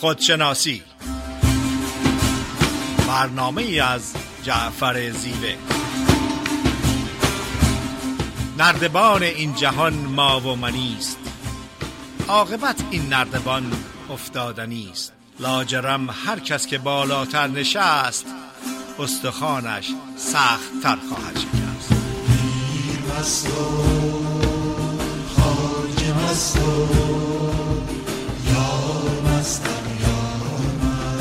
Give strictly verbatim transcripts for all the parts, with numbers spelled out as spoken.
خودشناسی، برنامه ای از جعفر زیوه. نردبان این جهان ما و منیست، عاقبت این نردبان افتادنیست. لاجرم هر کس که بالاتر نشست، استخوانش سخت تر خواهد شکست. پیر مست و خواجه مست و یار مستم یار من.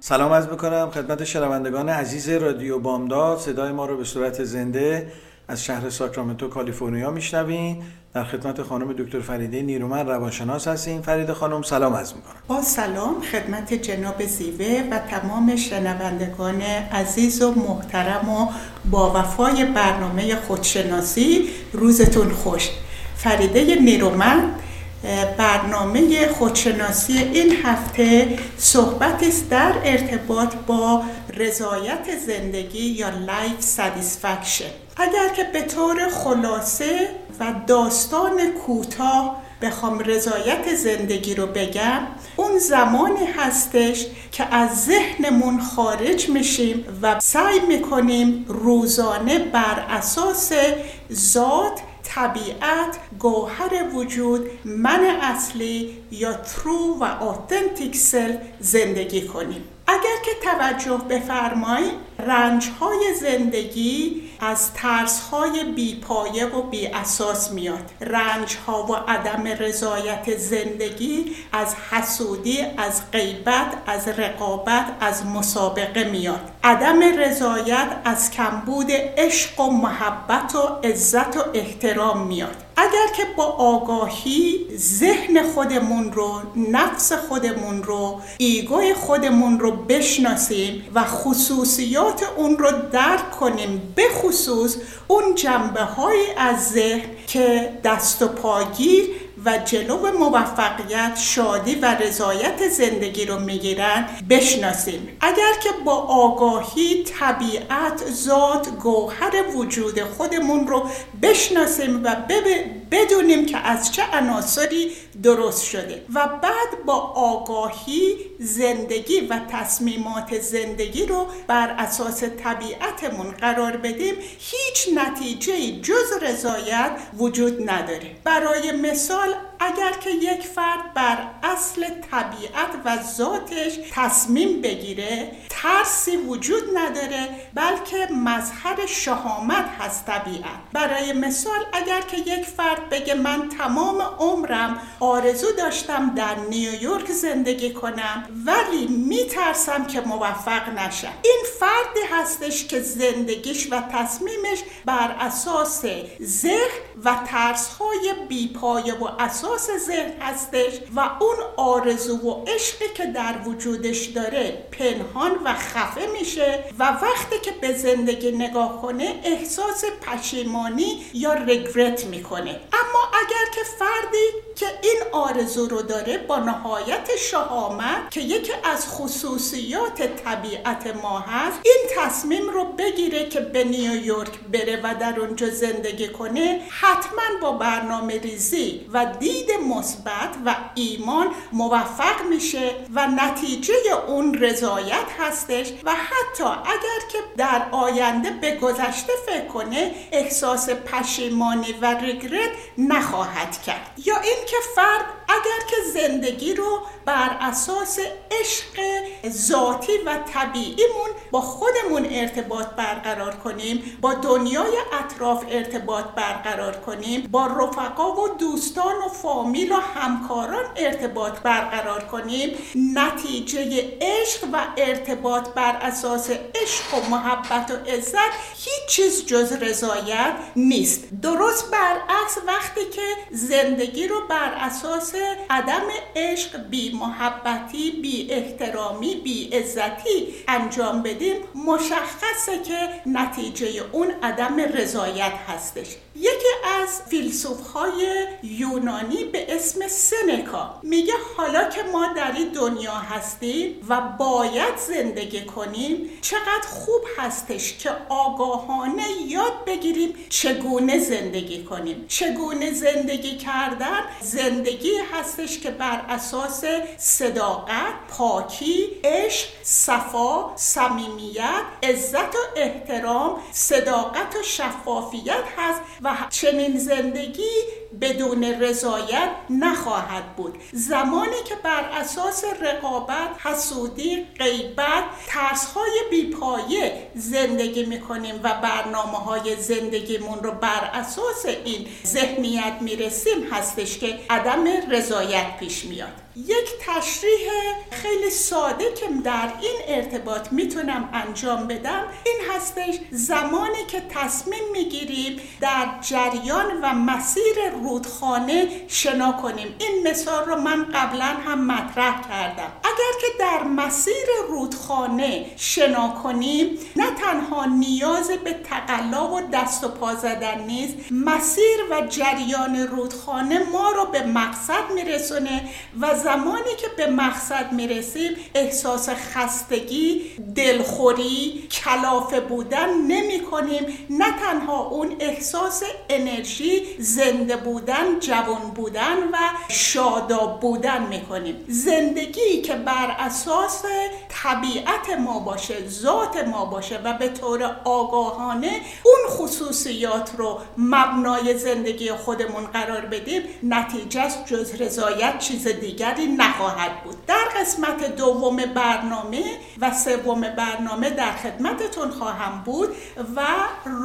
سلام عرض می‌کنم خدمت شنوندگان عزیز رادیو بامداد. صدای ما رو به صورت زنده از شهر ساکرامنتو کالیفرنیا میشنوین. در خدمت خانم دکتر فریده نیرومند روانشناس هستیم. فریده خانم سلام عرض می‌کنم. با سلام خدمت جناب زیوه و تمام شنوندگان عزیز و محترم و با وفای برنامه خودشناسی، روزتون خوش. فریده نیرومند، برنامه خودشناسی این هفته صحبتی است در ارتباط با رضایت زندگی یا life satisfaction. اگر که به طور خلاصه و داستان کوتاه بخوام رضایت زندگی رو بگم، اون زمانی هستش که از ذهنمون خارج میشیم و سعی میکنیم روزانه بر اساس ذات، طبیعت، گوهر وجود، من اصلی یا ترو و آتنتیک سل زندگی کنیم. اگر که توجه بفرمایید، رنج‌های زندگی از ترس‌های بی‌پایه و بی‌اساس میاد. رنج‌ها و عدم رضایت زندگی از حسودی، از غیبت، از رقابت، از مسابقه میاد. عدم رضایت از کمبود عشق و محبت و عزت و احترام میاد. اگر که با آگاهی ذهن خودمون رو، نفس خودمون رو، ایگوی خودمون رو بشناسیم و خصوصیات اون رو درک کنیم، به خصوص اون جنبه های از ذهن که دست و پاگیر و جلو موفقیت، شادی و رضایت زندگی رو میگیرن، بشناسیم. اگر که با آگاهی طبیعت، ذات، گوهر وجود خودمون رو بشناسیم و بدونیم که از چه عناصری درست شده و بعد با آگاهی زندگی و تصمیمات زندگی رو بر اساس طبیعتمون قرار بدیم، هیچ نتیجه‌ای جز رضایت وجود نداره. برای مثال، اگر که یک فرد بر اصل طبیعت و ذاتش تصمیم بگیره، ترسی وجود نداره، بلکه مظهر شهامت هست طبیعت. برای مثال، اگر که یک فرد بگه من تمام عمرم آرزو داشتم در نیویورک زندگی کنم ولی میترسم که موفق نشم، این فردی هستش که زندگیش و تصمیمش بر اساس ذهن و ترس‌های بی‌پایه و اساس ذهن هستش و اون آرزو و عشقی که در وجودش داره پنهان و خفه میشه و وقتی که به زندگی نگاه کنه احساس پشیمانی یا رگرت میکنه. اما اگر که فردی که این آرزو رو داره با نهایت شهامت، که یکی از خصوصیات طبیعت ما هست، این تصمیم رو بگیره که به نیویورک بره و در اونجا زندگی کنه، حتما با برنامه ریزی و دید مثبت و ایمان موفق میشه و نتیجه اون رضایت هستش و حتی اگر که در آینده به گذشته فکر کنه، احساس پشیمانی و رگرت نخواهد کرد. یا اینکه فرد اگر که زندگی رو بر اساس عشق ذاتی و طبیعیمون با خودمون ارتباط برقرار کنیم، با دنیای اطراف ارتباط برقرار کنیم، با رفقا و دوستان و فامیل و همکاران ارتباط برقرار کنیم، نتیجه عشق و ارتباط بر اساس عشق و محبت و عزت هیچ چیز جز رضایت نیست. درست برعکس، وقتی که زندگی رو بر اساس عدم عشق، بی محبتی، بی احترامی، بی عزتی انجام بدیم، مشخصه که نتیجه اون عدم رضایت هستش. یکی از فیلسوف‌های یونانی به اسم سنکا میگه حالا که ما در این دنیا هستیم و باید زندگی کنیم، چقدر خوب هستش که آگاهانه یاد بگیریم چگونه زندگی کنیم. چگونه زندگی کردن زندگی هستش که بر اساس صداقت، پاکی، عشق، صفا، صمیمیت، عزت و احترام، صداقت و شفافیت هست و چنین زندگی بدون رضایت نخواهد بود. زمانی که بر اساس رقابت، حسودی، غیبت، ترس‌های بی‌پایه زندگی می‌کنیم و برنامه‌های زندگیمون رو بر اساس این ذهنیت می‌رسیم هستش که عدم رضایت پیش میاد. یک تشریح خیلی ساده که در این ارتباط میتونم انجام بدم این هستش: زمانی که تصمیم میگیریم در جریان و مسیر رودخانه شنا کنیم، این مثال رو من قبلا هم مطرح کردم، اگر که در مسیر رودخانه شنا کنیم نه تنها نیاز به تقلا و دست و پا زدن نیست، مسیر و جریان رودخانه ما رو به مقصد میرسونه و زمانی که به مقصد میرسیم احساس خستگی، دلخوری، کلافه بودن نمی کنیم. نه تنها اون احساس انرژی، زنده بودن، جوان بودن و شاداب بودن می کنیم. زندگی که بر اساس طبیعت ما باشه، ذات ما باشه و به طور آگاهانه اون خصوصیات رو مبنای زندگی خودمون قرار بدیم، نتیجه است جز رضایت چیز دیگه نخواهد بود. در قسمت دوم برنامه و سوم برنامه در خدمتتون خواهم بود و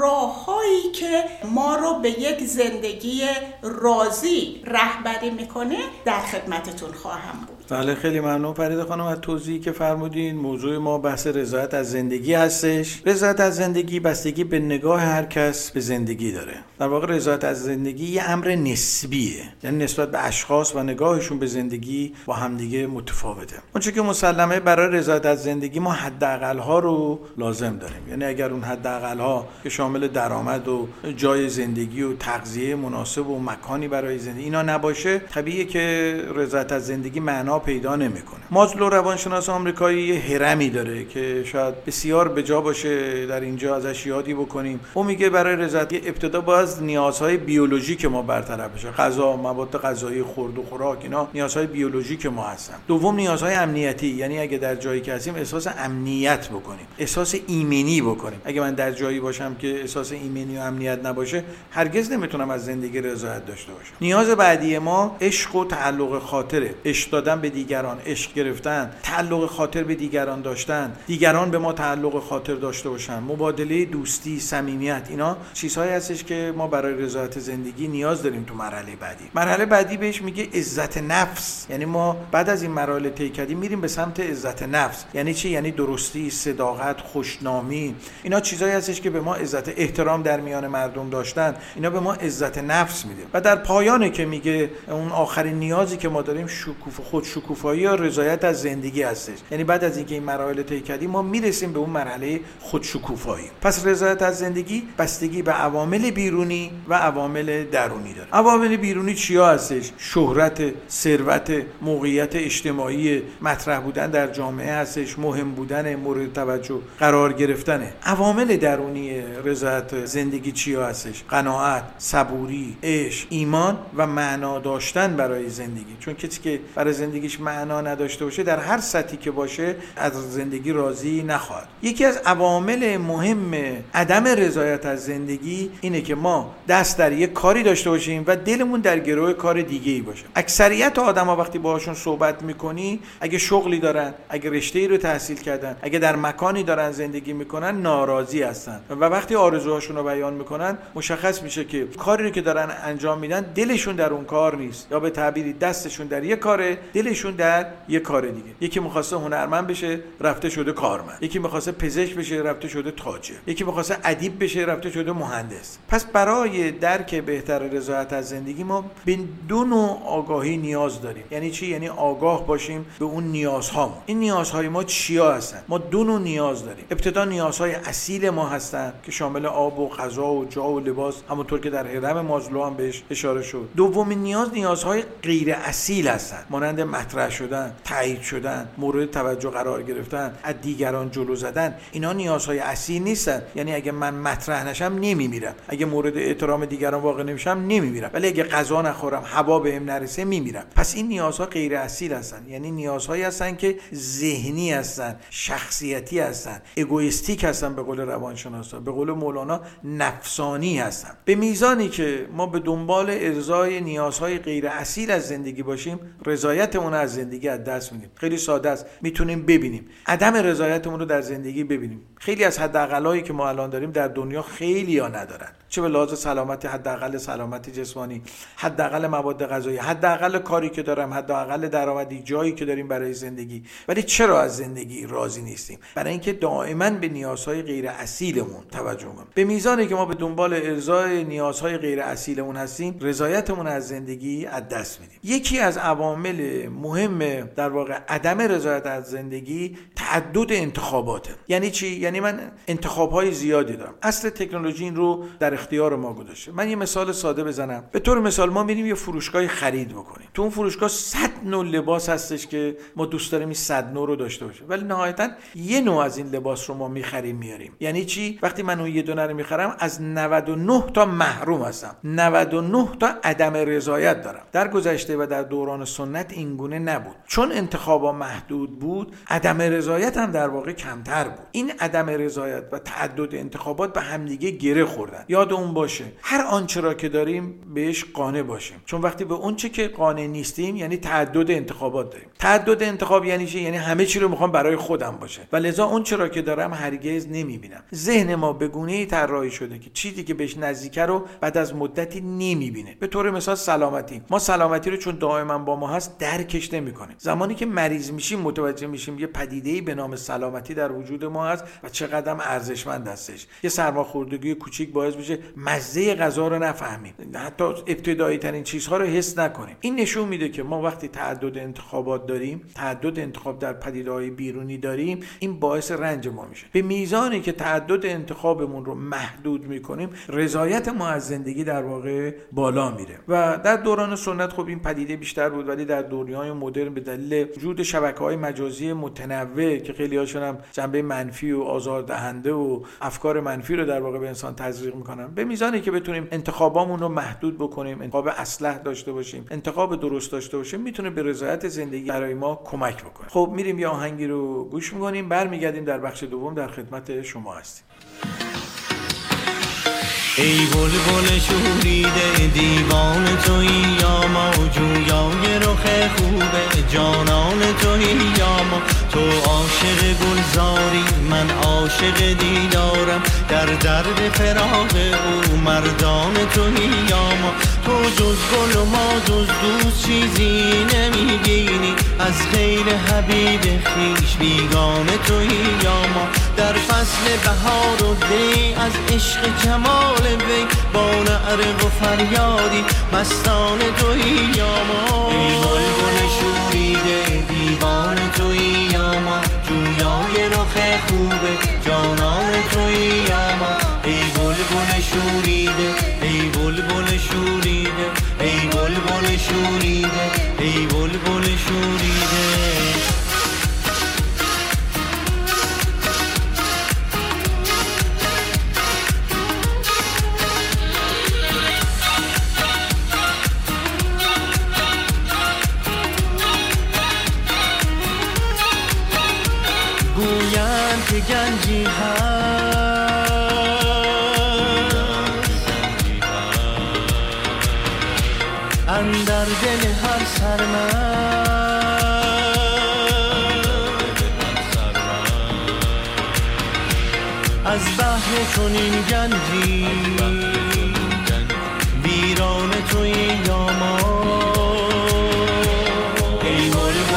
راههایی که ما رو به یک زندگی راضی رهبری میکنه در خدمتتون خواهم بود. بله، خیلی ممنون فریده خانم از توضیحی که فرمودین. موضوع ما بحث رضایت از زندگی هستش. رضایت از زندگی بستگی به نگاه هر کس به زندگی داره. در واقع رضایت از زندگی یه امر نسبیه، یعنی نسبت به اشخاص و نگاهشون به زندگی با همدیگه متفاوته. اونچه که مسلمه برای رضایت از زندگی ما حداقل‌ها رو لازم داریم، یعنی اگر اون حداقل‌ها که شامل درآمد و جای زندگی و تغذیه مناسب و مکانی برای زندگی اینا نباشه، طبیعیه که رضایت از زندگی معنا پیدا نمیکنه. مازلو روانشناس آمریکایی یه هرمی داره که شاید بسیار به جا باشه در اینجا ازش یادی بکنیم. اون میگه برای رضایت ابتدا باز نیازهای بیولوژیک ما برطرف بشه. غذا، مواد غذایی، خورد و خوراک، اینا نیازهای بیولوژیک ما هستن. دوم نیازهای امنیتی، یعنی اگه در جایی که هستیم احساس امنیت بکنیم، احساس ایمنی بکنیم. اگه من در جایی باشم که احساس ایمنی و امنیت نباشه، هرگز نمیتونم از زندگی رضایت داشته باشم. نیاز بعدی ما عشق و تعلق خاطره، عشق دادن به دیگران، عشق گرفتن، تعلق خاطر به دیگران داشتن، دیگران به ما تعلق خاطر داشته باشن، مبادله دوستی، صمیمیت. اینا چیزهایی هستش که ما برای رضایت زندگی نیاز داریم. تو مرحله بعدی، مرحله بعدی بهش میگه عزت نفس، یعنی ما بعد از این مرحله طی کردیم میریم به سمت عزت نفس. یعنی چی؟ یعنی درستی، صداقت، خوشنامی. اینا چیزهایی هستش که به ما عزت، احترام در میان مردم داشتن، اینا به ما عزت نفس میده. و در پایانه که میگه اون آخرین نیازی که ما داریم شکوفه، خود شکوفایی یا رضایت از زندگی هستش. یعنی بعد از اینکه این مراحل طی کردیم ما میرسیم به اون مرحله خود شکوفایی. پس رضایت از زندگی بستگی به عوامل بیرونی و عوامل درونی داره. عوامل بیرونی چیا هستش؟ شهرت، ثروت، موقعیت اجتماعی، مطرح بودن در جامعه هستش، مهم بودن، مورد توجه قرار گرفتنه. عوامل درونی رضایت زندگی چیا هستش؟ قناعت، صبوری، عشق، ایمان و معنا داشتن برای زندگی. چون کسی که برای زندگیش معنا نداشته باشه، در هر سطحی که باشه از زندگی راضی نخواهد. یکی از عوامل مهم عدم رضایت از زندگی اینه که ما دست در یک کاری داشته باشیم و دلمون در گروه کار دیگه‌ای باشه. اکثریت آدم‌ها وقتی باهاشون صحبت می‌کنی، اگه شغلی دارن، اگه رشته‌ای رو تحصیل کردن، اگه در مکانی دارن زندگی می‌کنن، ناراضی هستن و وقتی آرزوهاشون رو بیان می‌کنن، مشخص میشه که کاری رو که دارن انجام میدن دلشون در اون کار نیست، یا به تعبیری دستشون در یک کاره، دل دلشون در یه کار دیگه. یکی می‌خواسته هنرمند بشه، رفته شده کارمند. یکی می‌خواسته پزشک بشه، رفته شده تاجر. یکی می‌خواسته ادیب بشه، رفته شده مهندس. پس برای درک بهتر رضایت از زندگی ما به دو نوع آگاهی نیاز داریم. یعنی چی؟ یعنی آگاه باشیم به اون نیازهامون. این نیازهای ما چیا هستن؟ ما دو نوع نیاز داریم. ابتدا نیازهای اصیل ما هستن که شامل آب و غذا و جا و لباس، همونطور که در هرم مازلو هم بهش اشاره شد. دومین نیاز نیازهای غیر اصیل هستن، مانند مطرح شدن، تایید شدن، مورد توجه قرار گرفتن، از دیگران جلو زدن. اینا نیازهای اصیل نیستن. یعنی اگه من مطرح نشم نمیمیرم، اگه مورد احترام دیگران واقع نمیشم نمیمیرم، ولی اگه غذا نخورم، هوا بهم نرسه، میمیرم. پس این نیازها غیر اصیل هستن، یعنی نیازهایی هستن که ذهنی هستن، شخصیتی هستن، ایگویستیک هستن، به قول روانشناسا، به قول مولانا نفسانی هستن. به میزانی که ما به دنبال ارضای نیازهای غیر اصیل از زندگی باشیم، رضایتمون از زندگی از دست میدیم. خیلی ساده است، میتونیم ببینیم عدم رضایتمون رو در زندگی ببینیم. خیلی از حداقلایی که ما الان داریم در دنیا خیلی ها ندارن، چه به لحاظ سلامتی، حداقل سلامتی جسمانی، حداقل مواد غذایی، حداقل کاری که دارم، حداقل درآمدی، جایی که داریم برای زندگی. ولی چرا از زندگی راضی نیستیم؟ برای اینکه دائما به نیازهای غیر اصیلمون توجه کنیم. به میزانی که ما به دنبال ارضای نیازهای غیر اصیلمون هستیم، رضایتمون از زندگی از دست میدیم. یکی از عوامل مهم در واقع عدم رضایت از زندگی تعدد انتخاباته. یعنی چی؟ یعنی من انتخاب‌های زیادی دارم. اصل تکنولوژی این رو در اختیار ما گذاشته. من یه مثال ساده بزنم. به طور مثال ما میریم یه فروشگاه خرید بکنیم. تو اون فروشگاه صد نوع لباس هستش که ما دوست داریم این صد نوع رو داشته باشه، ولی نهایتاً یه نوع از این لباس رو ما می‌خریم میاریم. یعنی چی؟ وقتی من اون یه دونه رو می‌خرم، از نود و نه تا محروم هستم. نود و نه تا عدم رضایت دارم. در گذشته و در دوران سنت این گونه نبود. چون انتخابا محدود بود، عدم رضایت هم در واقع کمتر بود. این عدم رضایت و تعدد انتخابات به همدیگه گره خوردن. یاد اون باشه هر آنچه را که داریم بهش قانع باشیم، چون وقتی به اون چه که قانع نیستیم یعنی تعدد انتخابات داریم. تعدد انتخاب یعنی چی؟ یعنی همه چی رو میخوام برای خودم باشه و لذا اون چه را که دارم هرگز نمیبینم. ذهن ما به گونه‌ای طراحی شده که چیزی که بهش نزدیکه رو بعد از مدتی نمیبینه. به طور مثال سلامتی ما، سلامتی رو چون دائما با ما هست درکش نمیکنه. زمانی که مریض میشیم متوجه میشیم یه پدیده‌ای به نام سلامتی در وجود ما هست و چقدر هم ارزشمند هستش. یه سرماخوردگی کوچیک باعث میشه مزه غذا رو نفهمیم، حتی ابتدایی ترین چیزها رو حس نکنیم. این نشون میده که ما وقتی تعدد انتخابات داریم، تعدد انتخاب در پدیده‌های بیرونی داریم، این باعث رنج ما میشه. به میزانی که تعدد انتخابمون رو محدود میکنیم، رضایت ما از زندگی در واقع بالا میره. و در دوران سنت خب این پدیده بیشتر بود، ولی در دنیای مدرن به دلیل وجود شبکه‌های مجازی متنوع که خیلی‌هاشون هم جنبه منفی و آزاردهنده و افکار منفی رو در واقع به انسان تزریق میکنن، به میزانی که بتونیم انتخابامون رو محدود بکنیم، انتخاب اصلح داشته باشیم، انتخاب درست داشته باشیم، میتونه به رضایت زندگی برای ما کمک بکنه. خب میریم یه آهنگی رو گوش میکنیم، برمیگردیم در بخش دوم در خدمت شما هستیم. ای بلبل شوریده دیوان تویی یا ما، جویای رخ خوبه جانان تویی یا ما. تو عاشق گلزاری، من عاشق دیدارم، در درد فراق او مردان تویی یا ما. تو جز گل و ما جز دوست چیزی نمیگینی، از غیر حبیب خویش بیگانه تویی یا ما. در فصل بهار و دی از عشق جمال وی، با نعره و فریادی مستان تویی یا ما. ای بلبل شوریده دیوان تویی یا ما، جویای رخ خوبه جانان تویی یا ما. ای بلبل شوریده، ای بلبل شوریده، ای بلبل شوریده، ای بلبل شوریده. گنجی هست اندر دل هر سرمست، از بحر چنین گنجی ویران توی یا ما. ای بلبل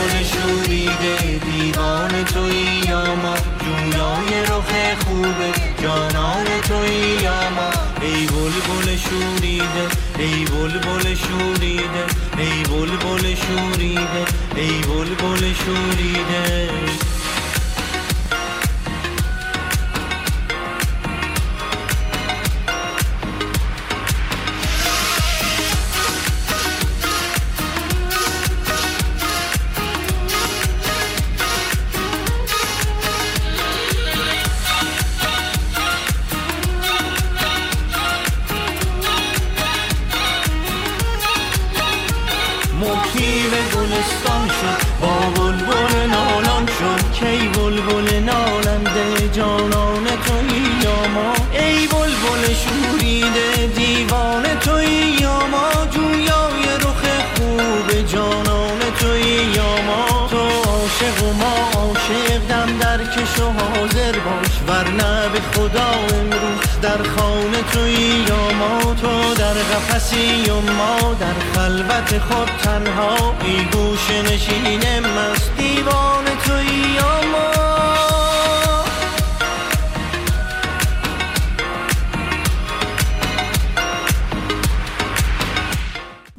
بلبل شوریده، ای بلبل شوریده.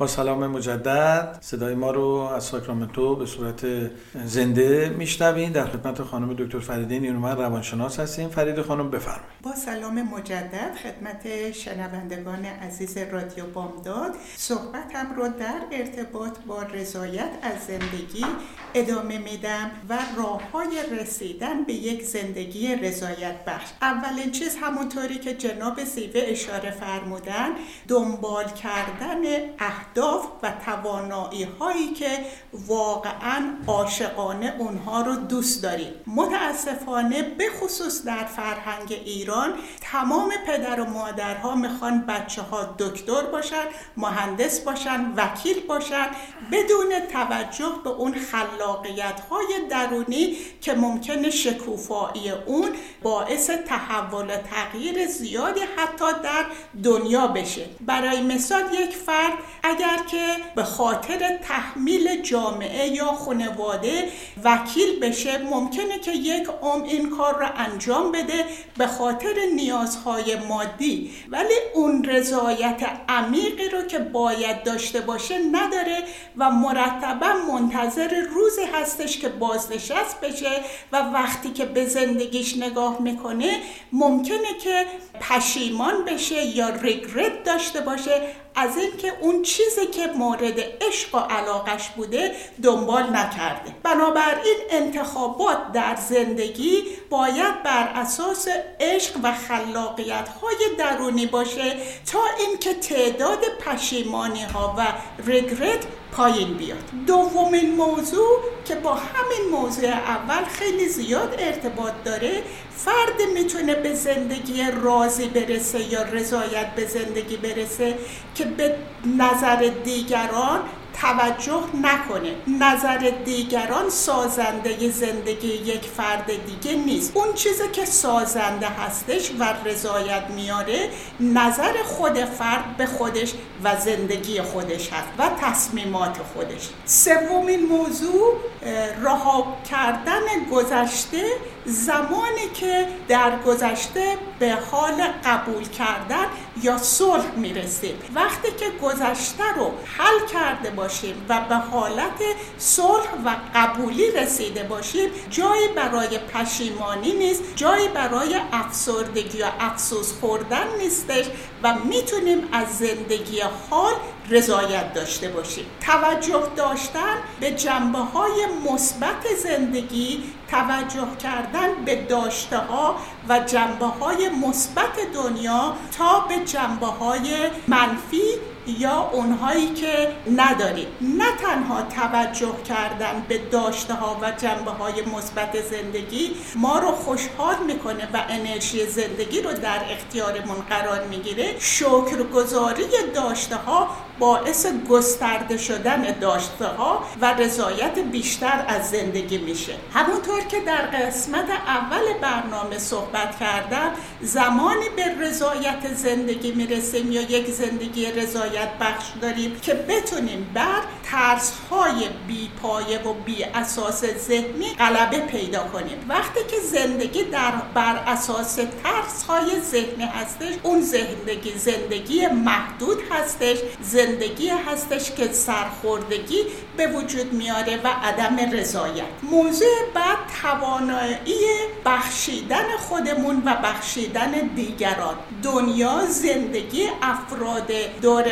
سلام مجدد، صدای ما رو از ساکرامنتو به صورت زنده میشنوین. در خدمت خانم دکتر فریده نیرومند روانشناس هستیم. فریده خانم بفرمایید. با سلام مجدد خدمت شنوندگان عزیز رادیو بامداد، صحبتم رو در ارتباط با رضایت از زندگی ادامه میدم و راه‌های رسیدن به یک زندگی رضایت بخش. اولین چیز همونطوری که جناب زیوه اشاره فرمودن، دنبال کردن اهداف و توانایی هایی که واقعاً عاشقانه اونها رو دوست داریم. متاسفانه به خصوص در فرهنگ ایران تمام پدر و مادرها میخوان بچه ها دکتر باشن، مهندس باشن، وکیل باشن، بدون توجه به اون خلاقیت های درونی که ممکنه شکوفایی اون باعث تحول و تغییر زیادی حتی در دنیا بشه. برای مثال یک فرد اگر که به خاطر تحمیل جامعه یا خانواده وکیل بشه، ممکنه که یک عمر این کار را انجام بده به خاطر نیازهای مادی، ولی اون رضایت عمیقی رو که باید داشته باشه نداره و مرتبا منتظر روزی هستش که بازنشست بشه و وقتی که به زندگیش نگاه میکنه ممکنه که پشیمان بشه یا ریگرت داشته باشه از اینکه اون چیزی که مورد عشق و علاقش بوده دنبال نکرده. بنابراین انتخابات در زندگی باید بر اساس عشق و خلاقیت‌های درونی باشه تا اینکه تعداد پشیمانی‌ها و رگرت پایین بیاد. دومین موضوع که با همین موضوع اول خیلی زیاد ارتباط داره، فرد میتونه به زندگی راضی برسه یا رضایت به زندگی برسه که به نظر دیگران توجه نکنه. نظر دیگران سازنده زندگی یک فرد دیگه نیست. اون چیزی که سازنده هستش و رضایت میاره نظر خود فرد به خودش و زندگی خودش هست و تصمیمات خودش. سومین موضوع، رها کردن گذشته، زمانی که در گذشته به حال قبول کردن یا صلح میرسیم. وقتی که گذشته رو حل کرده باشیم و به حالت صلح و قبولی رسیده باشیم، جایی برای پشیمانی نیست، جایی برای افسردگی یا افسوس خوردن نیستش و میتونیم از زندگی حال رضایت داشته باشیم. توجه داشتن به جنبه‌های مثبت زندگی، توجه کردن به داشته ها و جنبه های مثبت دنیا تا به جنبه های منفی یا اونهایی که نداریم. نه تنها توجه کردن به داشته ها و جنبه های مثبت زندگی ما رو خوشحال میکنه و انرژی زندگی رو در اختیارمون قرار میگیره، شکرگزاری داشته ها باعث گسترده شدن داشته ها و رضایت بیشتر از زندگی میشه. همونطور که در قسمت اول برنامه صحبت کردم، زمانی به رضایت زندگی میرسیم یا یک زندگی رضایت بخش داریم که بتونیم بر ترس‌های بی‌پایه و بی اساس ذهنی غلبه پیدا کنیم. وقتی که زندگی در بر اساس ترس‌های ذهنی هستش، اون زندگی زندگی محدود هستش، زندگی زندگی هستش که سرخوردگی به وجود میاره و عدم رضایت. موضوع بعد توانایی بخشیدن خودمون و بخشیدن دیگران. دنیا، زندگی افراد دورور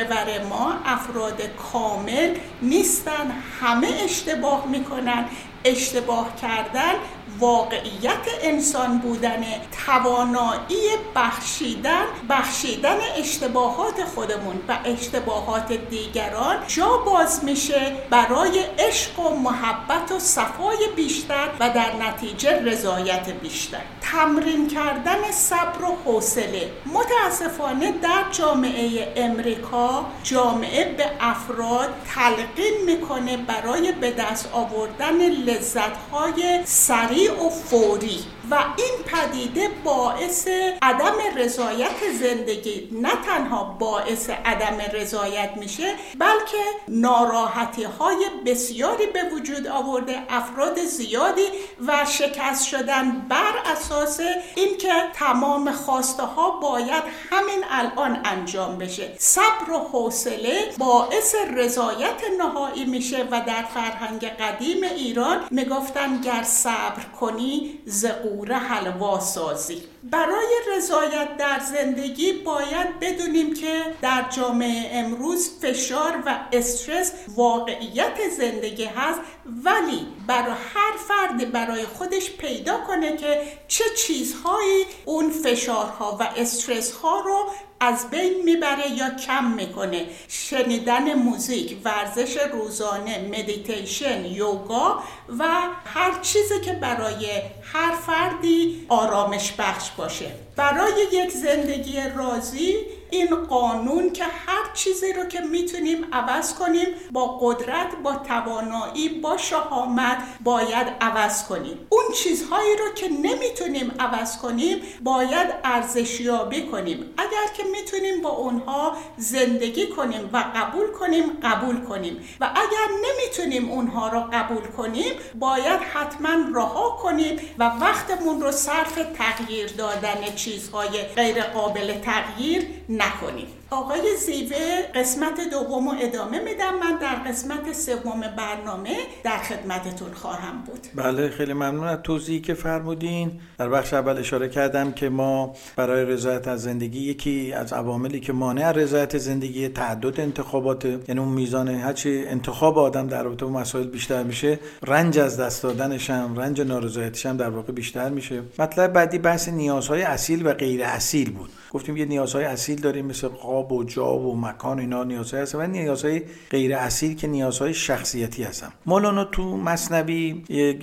ما افراد کامل نیستن، همه اشتباه میکنن. اشتباه کردن واقعیت انسان بودن، توانایی بخشیدن، بخشیدن اشتباهات خودمون و اشتباهات دیگران جا باز میشه برای عشق و محبت و صفای بیشتر و در نتیجه رضایت بیشتر. تمرین کردن صبر و حوصله. متاسفانه در جامعه امریکا جامعه به افراد تلقین میکنه برای به دست آوردن لذت‌های سریع و فوری و این پدیده باعث عدم رضایت زندگی، نه تنها باعث عدم رضایت میشه بلکه ناراحتی های بسیاری به وجود آورده افراد زیادی و شکست شدن بر اساس اینکه تمام خواسته ها باید همین الان انجام بشه. صبر و حوصله باعث رضایت نهایی میشه و در فرهنگ قدیم ایران میگفتن گر صبر کنی ز قوره حلوا سازی. برای رضایت در زندگی باید بدونیم که در جامعه امروز فشار و استرس واقعیت زندگی هست، ولی برای هر فرد برای خودش پیدا کنه که چه چیزهایی اون فشارها و استرسها رو از بین میبره یا کم میکنه. شنیدن موزیک، ورزش روزانه، مدیتیشن، یوگا و هر چیزی که برای هر فردی آرامش بخش باشه. برای یک زندگی راضی این قانون که هر چیزی رو که میتونیم عوض کنیم با قدرت، با توانایی، با شهامت باید عوض کنیم. اون چیزهایی رو که نمیتونیم عوض کنیم باید ارزشیابی کنیم. اگر که میتونیم با اونها زندگی کنیم و قبول کنیم قبول کنیم و اگر نمیتونیم اونها رو قبول کنیم باید حتما رها کنیم و وقتمون رو صرف تغییر دادن چیزهای غیر قابل تغییر نکنیم. آقای زیوه قسمت دوم رو ادامه میدم. من در قسمت سوم برنامه در خدمتتون خواهم بود. بله، خیلی ممنون از توضیحی که فرمودین. در بخش اول اشاره کردم که ما برای رضایت از زندگی یکی از عواملی که مانع رضایت زندگی تعدد انتخابات، یعنی اون میزان هرچی انتخاب آدم در رابطه با مسائل بیشتر میشه، رنج از دست دادنش هم، رنج نارضایتیش هم در واقع بیشتر میشه. مطلب بعدی بحث نیازهای اصیل و غیر اصیل بود. گفتیم یه نیازهای اصیل داریم مثل آب و جا و مکان، اینا نیازهای هستن و نیازهای غیر اصیل که نیازهای شخصیتی هستن. مولانا تو مثنوی یک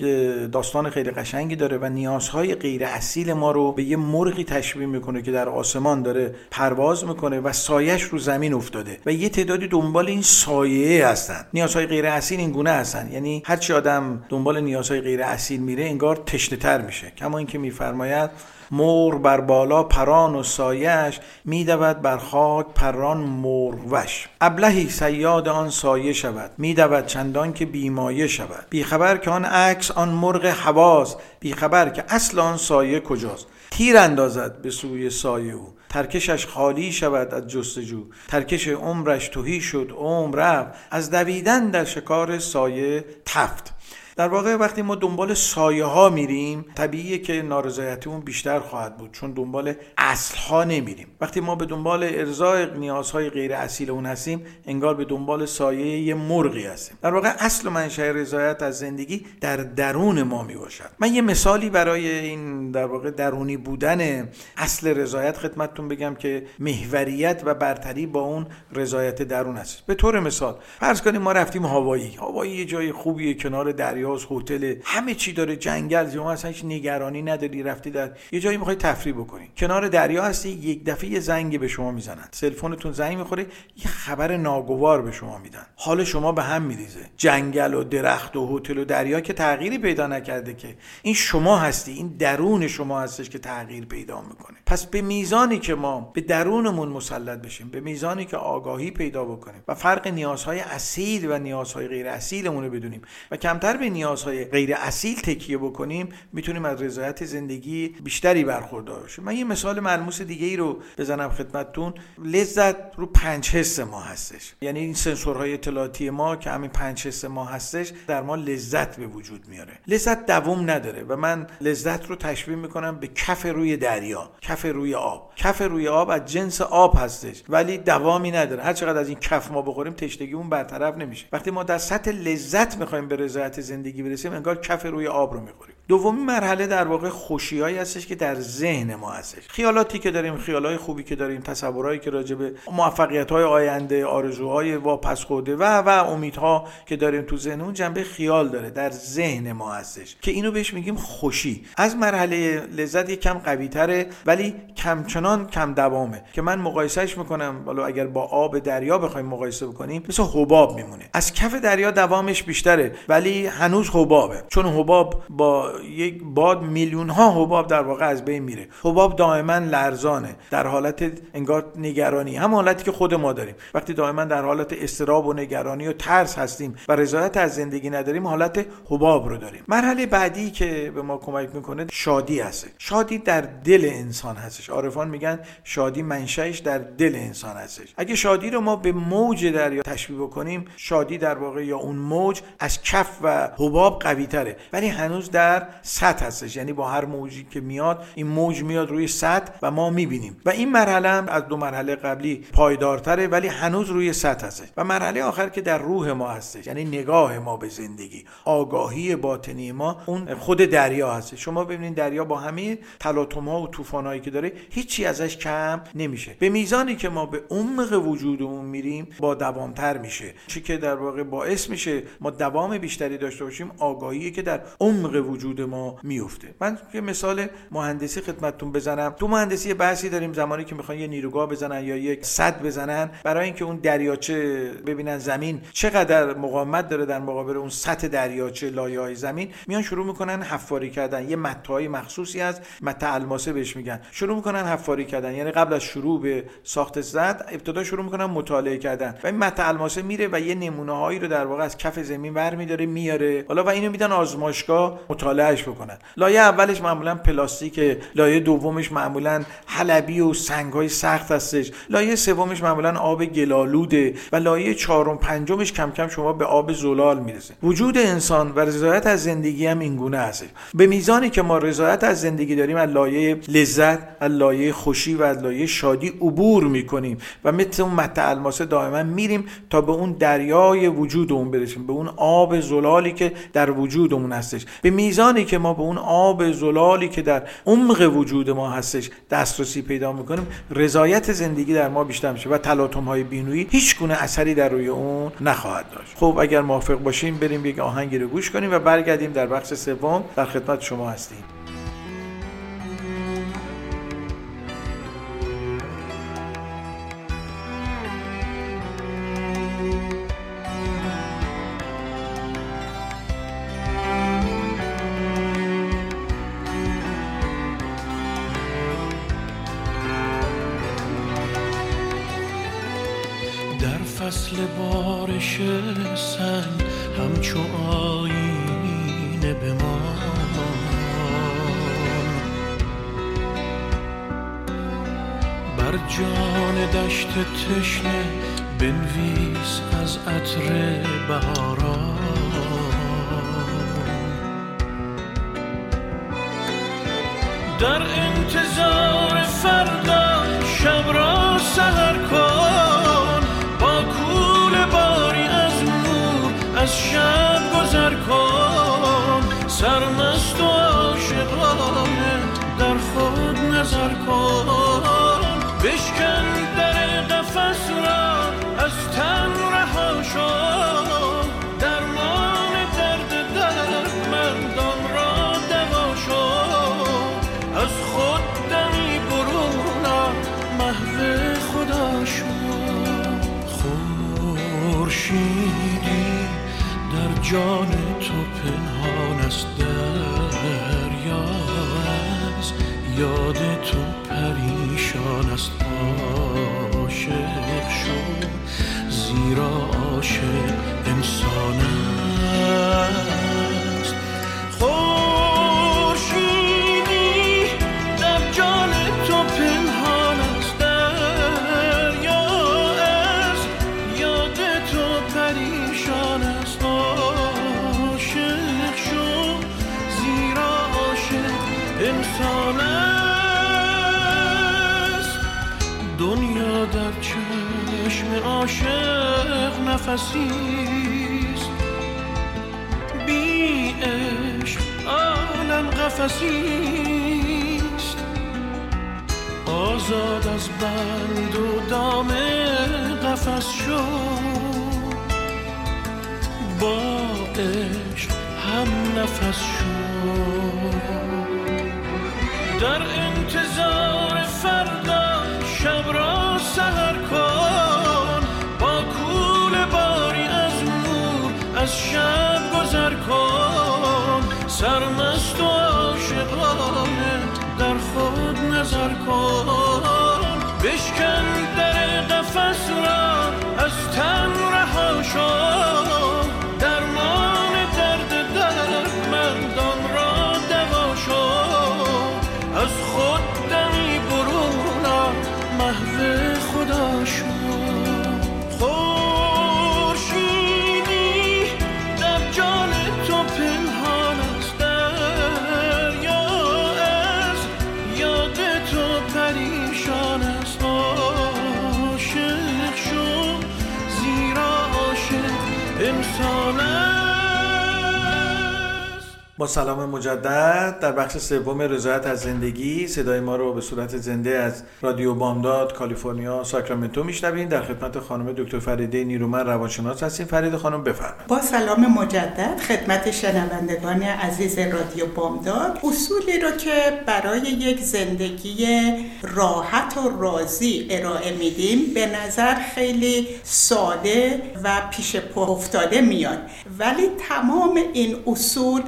داستان خیلی قشنگی داره و نیازهای غیر اصیل ما رو به یه مرغی تشبیه میکنه که در آسمان داره پرواز میکنه و سایه‌اش رو زمین افتاده و یه تعدادی دنبال این سایه هستن. نیازهای غیر اصیل این گونه هستن، یعنی هر چی آدم دنبال نیازهای غیر اصیل میره انگار تشنه‌تر میشه. کما اینکه میفرماید مرغ بر بالا پران و سایش، میدود بر خاک پران مرغوش. ابلهی صیاد آن سایه شود، میدود چندان که بیمایه شود. بیخبر که آن عکس آن مرغ هواست، بیخبر که اصل آن سایه کجاست. تیر اندازد به سوی سایه او، ترکشش خالی شود از جستجو. ترکش عمرش تهی شد عمر رفت، از دویدن در شکار سایه تفت. در واقع وقتی ما دنبال سایه ها میریم طبیعیه که نارضایتیمون بیشتر خواهد بود، چون دنبال اصل ها نمیریم. وقتی ما به دنبال ارضای نیازهای غیر اصیل اون هستیم انگار به دنبال سایه یه مرغی هستیم. در واقع اصل و منشأ رضایت از زندگی در درون ما میباشد. من یه مثالی برای این در واقع درونی بودن اصل رضایت خدمتتون بگم که محوریت و برتری با اون رضایت درون است. به طور مثال فرض کنیم ما رفتیم هاوایی. هاوایی یه جای خوبیه، کنار دریا، هتل، همه چی داره، جنگل، شما اصلا هیچ نگرانی نداری. رفتی در یه جایی میخوای تفریح بکنی، کنار دریا هستی، یک دفعه یه زنگ به شما میزنن، سلفونتون زنگ میخوره، یه خبر ناگوار به شما میدن، حال شما به هم میریزه. جنگل و درخت و هتل و دریا که تغییری پیدا نکرده، که این شما هستی، این درون شما هستش که تغییر پیدا میکنه. پس به میزانی که ما به درونمون مسلط بشیم، به میزانی که آگاهی پیدا بکنیم و فرق نیازهای اصیل و نیازهای غیر اصیلمون رو بدونیم و کمتر به به نیازهای غیر اصیل تکیه بکنیم، میتونیم از رضایت زندگی بیشتری برخوردار شیم. من یه مثال ملموس دیگه ای رو بزنم خدمتتون. لذت رو پنج حس ما هستش، یعنی این سنسورهای اطلاعاتی ما که همین پنج حس ما هستش در ما لذت به وجود میاره. لذت دوام نداره و من لذت رو تشبیه میکنم به کف روی دریا، کف روی آب. کف روی آب از جنس آب هستش ولی دوامی نداره. هر چقدر از این کف ما بخوریم تشنگیمون برطرف نمیشه. وقتی ما در سطح لذت میخوایم به رضایت زندگی برسیم، انگار کف روی آب رو میخوریم. دومین مرحله در واقع خوشیایی هستش که در ذهن ما هستش. خیالاتی که داریم، خیالای خوبی که داریم، تصورایی که راجع به موفقیت‌های آینده، آرزوهای واپس خورده و و امیدها که داریم تو ذهن، اون جنبه خیال داره، در ذهن ما هستش که اینو بهش میگیم خوشی. از مرحله لذت یکم قوی‌تره ولی کمچنان کم دوامه که من مقایسهش میکنم، والا اگر با آب دریا بخوایم مقایسه بکنیم، مثل حباب میمونه. از کف دریا دوامش بیشتره ولی هنوز حبابه، چون حباب با یک باد میلیون ها حباب در واقع از بین میره. حباب دائما لرزانه، در حالت انگار نگرانی، هم حالتی که خود ما داریم. وقتی دائما در حالت اضطراب و نگرانی و ترس هستیم و رضایت از زندگی نداریم، حالت حباب رو داریم. مرحله بعدی که به ما کمک میکنه شادی هست. شادی در دل انسان هستش. عارفان میگن شادی منشأش در دل انسان هستش. اگه شادی رو ما به موج دریا تشبیه بکنیم، شادی در واقع یا اون موج از کف و حباب قوی تره ولی هنوز در سطح هستش، یعنی با هر موجی که میاد، این موج میاد روی سطح و ما میبینیم و این مرحله هم از دو مرحله قبلی پایدارتره ولی هنوز روی سطح هستش. و مرحله آخر که در روح ما هستش، یعنی نگاه ما به زندگی، آگاهی باطنی ما، اون خود دریا هست. شما ببینید دریا با همه تلاطم‌ها و طوفانایی که داره، هیچی ازش کم نمیشه. به میزانی که ما به عمق وجودمون میریم، با دوام‌تر میشه، چی که در واقع باعث میشه ما دوام بیشتری داشته باشیم، آگاهی که در عمق وجود ما میفته. من یه مثال مهندسی خدمتتون بزنم. تو مهندسی بحثی داریم، زمانی که میخوان یه نیروگاه بزنن یا یک سد بزنن، برای اینکه اون دریاچه ببینن زمین چقدر مقاومت داره در مقابل اون سطح دریاچه، لایه‌های زمین، میان شروع میکنن حفاری کردن. یه متای مخصوصی از متع الماسه بهش میگن. شروع میکنن حفاری کردن، یعنی قبل از شروع به ساخت سد ابتدا شروع میکنن مطالعه کردن و این متع الماسه میره و یه نمونه‌هایی رو در واقع از کف زمین برمی‌داره میاره حالا و اینو میدن آزمایشگاه مطالعه بکنن. لایه اولش معمولا پلاستیکه، لایه دومش معمولا حلبی و سنگ‌های سخت هستش، لایه سومش معمولا آب گلالوده و لایه چهارم پنجمش کم کم شما به آب زلال میرسید. وجود انسان و رضایت از زندگی هم این گونه هست. به میزانی که ما رضایت از زندگی داریم، از لایه لذت، از لایه خوشی و از لایه شادی عبور میکنیم و مثل اون متع الماسه دائما میریم تا به اون دریای وجودمون برسیم، به اون آب زلالی که در وجودمون هستش. به میزان که ما به اون آب زلالی که در عمق وجود ما هستش دسترسی پیدا میکنیم، رضایت زندگی در ما بیشتر میشه و تلاطم‌های بینویی هیچ گونه اثری در روی اون نخواهد داشت. خب اگر موافق باشیم بریم یک آهنگی رو گوش کنیم و برگردیم در بخش سوم در خدمت شما هستیم. همچو آینه به ما بر جان دشت تشنه بنویس از عطر بهارا، در انتظار فردا شب را سحر کن، با کوله باری از نور از شب گذر کن، سرمست و عاشقانه در خود نظر کن، بشکن در قفس را از تن رها شو، درمان درد دردمندان را دوا شو، از خود دمی برون محو خدا شو. خورشیدی در جان تو پنهان است، دریا از یاد تو پریشان است، عاشق شو زیرا عاشق انسان است. نفسی است، بی عشق عالم قفسی است، آزاد از بند و دام قفس شو، با عشق هم نفس شو، در انتظار فردا شب را سحر کن، با کوله باری از نور از شب گذر کن، سرمست و عاشقانه در خود نظر کن، بشکن در قفس را از تن رها شو، درمان درد درمندان را دوا شو، از خود دمی برون را محو خدا شو، خورشیدی در جان تو پنهان است، دریا از یاد تو پریشان است، عاشق شو زیرا عاشق انسان است. با سلام مجدد در بخش سوم رضایت از زندگی، صدای ما رو به صورت زنده از رادیو بامداد کالیفرنیا ساکرامنتو میشنوید. در خدمت خانم دکتر فریده نیرومند روانشناس هستیم. فریده خانم بفرمایید. با سلام مجدد خدمت شنوندگان عزیز رادیو بامداد، اصولی رو که برای یک زندگی راحت و راضی ارائه میدیم به نظر خیلی ساده و پیش پا افتاده میاد، ولی تمام این اصول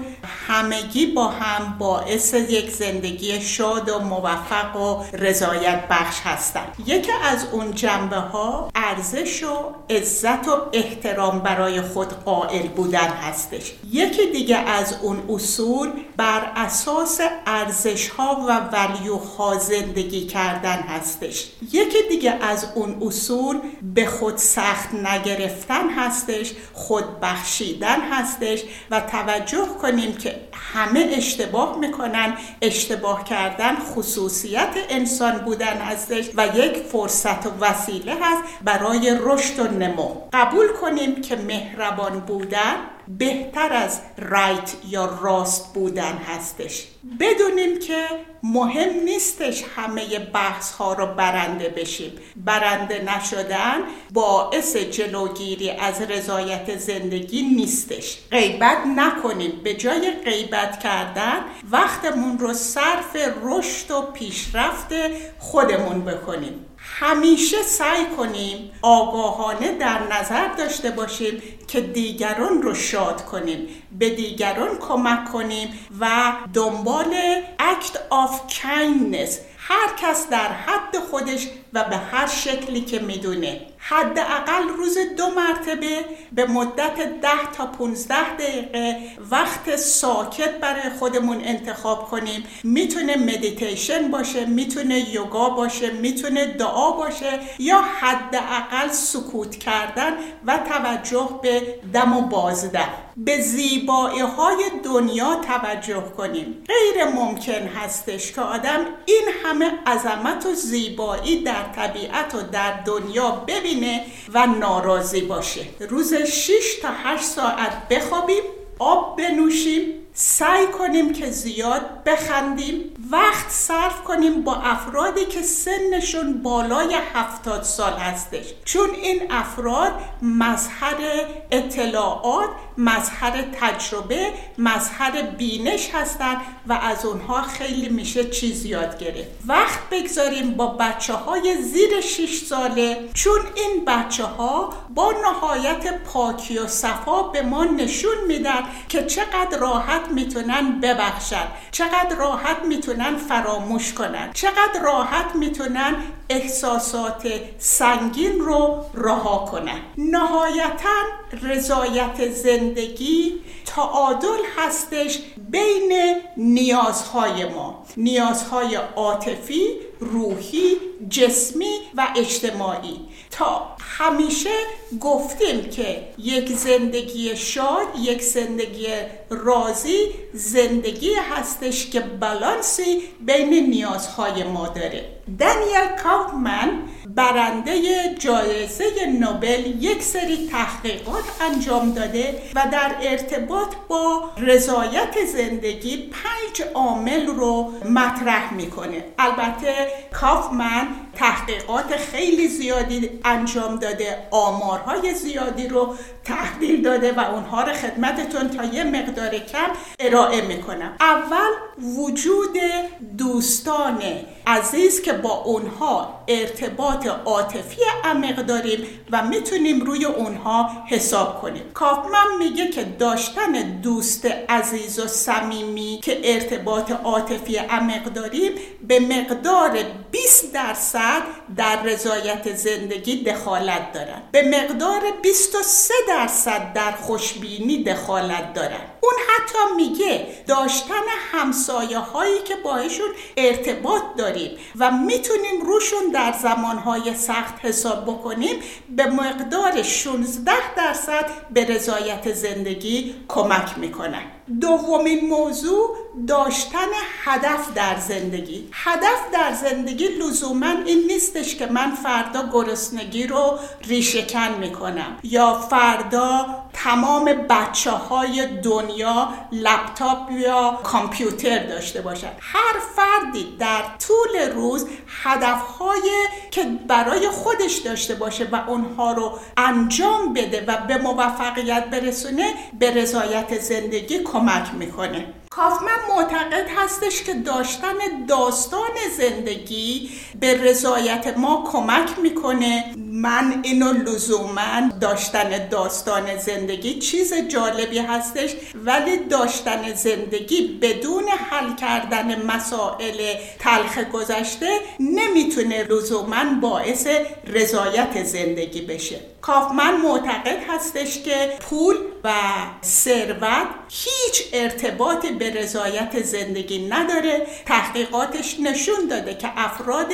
همگی با هم باعث یک زندگی شاد و موفق و رضایت بخش هستند. یکی از اون جنبه ها ارزش و عزت و احترام برای خود قائل بودن هستش. یکی دیگه از اون اصول بر اساس ارزش ها و ولیو ها زندگی کردن هستش. یکی دیگه از اون اصول به خود سخت نگرفتن هستش، خود بخشیدن هستش و توجه کنیم که همه اشتباه میکنن، اشتباه کردن خصوصیت انسان بودن هستش و یک فرصت و وسیله هست برای رشد و نمو. قبول کنیم که مهربان بودن بهتر از رایت یا راست بودن هستش. بدونیم که مهم نیستش همه بحث ها رو برنده بشیم. برنده نشدن باعث جلوگیری از رضایت زندگی نیستش. غیبت نکنیم. به جای غیبت کردن وقتمون رو صرف رشد و پیشرفت خودمون بکنیم. همیشه سعی کنیم آگاهانه در نظر داشته باشیم که دیگران رو شاد کنیم، به دیگران کمک کنیم و دنبال act of kindness، هر کس در حد خودش و به هر شکلی که میدونه، حداقل روز دو مرتبه به مدت ده تا پونزده دقیقه وقت ساکت برای خودمون انتخاب کنیم. میتونه مدیتیشن باشه، میتونه یوگا باشه، میتونه دعا باشه، یا حداقل سکوت کردن و توجه به دم و بازدم. به زیبایی های دنیا توجه کنیم. غیر ممکن هستش که آدم این همه عظمت و زیبایی در طبیعت و در دنیا ببینه و ناراضی باشه. روز شش تا هشت ساعت بخوابیم، آب بنوشیم، سعی کنیم که زیاد بخندیم، وقت صرف کنیم با افرادی که سنشون بالای هفتاد سال هستش، چون این افراد مظهر اطلاعات، مظهر تجربه، مظهر بینش هستن و از اونها خیلی میشه چیز یاد گرفت. وقت بگذاریم با بچه های زیر شش ساله، چون این بچه ها با نهایت پاکی و صفا به ما نشون میدن که چقدر راحت میتونن ببخشن، چقدر راحت میتونن فراموش کنن، چقدر راحت میتونن احساسات سنگین رو رها کنن. نهایتاً رضایت زندگی تعادل هستش بین نیازهای ما، نیازهای عاطفی، روحی، جسمی و اجتماعی. تا همیشه گفتیم که یک زندگی شاد، یک زندگی راضی، زندگی هستش که بالانسی بین نیازهای ما داره. دانیل کافمن برنده جایزه نوبل یک سری تحقیقات انجام داده و در ارتباط با رضایت زندگی پنج عامل رو مطرح میکنه. البته کافمن تحقیقات خیلی زیادی انجام داده، آمارهای زیادی رو تحلیل داده و اونها رو خدمتتون تا یه مقدار کم ارائه میکنم. اول، وجود دوستان عزیز که با اونها ارتباط عاطفی عمیق داریم و میتونیم روی اونها حساب کنیم. کافمن میگه که داشتن دوست عزیز و صمیمی که ارتباط عاطفی عمیق داریم به مقدار بیست درصد در رضایت زندگی دخالت دارن، به مقدار بیست و سه درصد در خوشبینی دخالت دارن. اون حتی میگه داشتن همسایه هایی که باهاشون ارتباط داریم و میتونیم روشون در زمانهای سخت حساب بکنیم به مقدار شانزده درصد به رضایت زندگی کمک میکنن. دومین موضوع، داشتن هدف در زندگی. هدف در زندگی لزوما این نیستش که من فردا گرسنگی رو ریشه‌کن میکنم یا فردا تمام بچه های دنیا لپتاپ یا کامپیوتر داشته باشن. هر فردی در طول روز هدف‌هایی که برای خودش داشته باشه و اونها رو انجام بده و به موفقیت برسونه به رضایت زندگی کمک میکنه. کافمن معتقد هستش که داشتن داستان زندگی به رضایت ما کمک میکنه. من اینو لزوما داشتن داستان زندگی چیز جالبی هستش، ولی داشتن زندگی بدون حل کردن مسائل تلخ گذشته نمیتونه لزوما باعث رضایت زندگی بشه. کافمن معتقد هستش که پول و ثروت هیچ ارتباط به رضایت زندگی نداره. تحقیقاتش نشون داده که افراد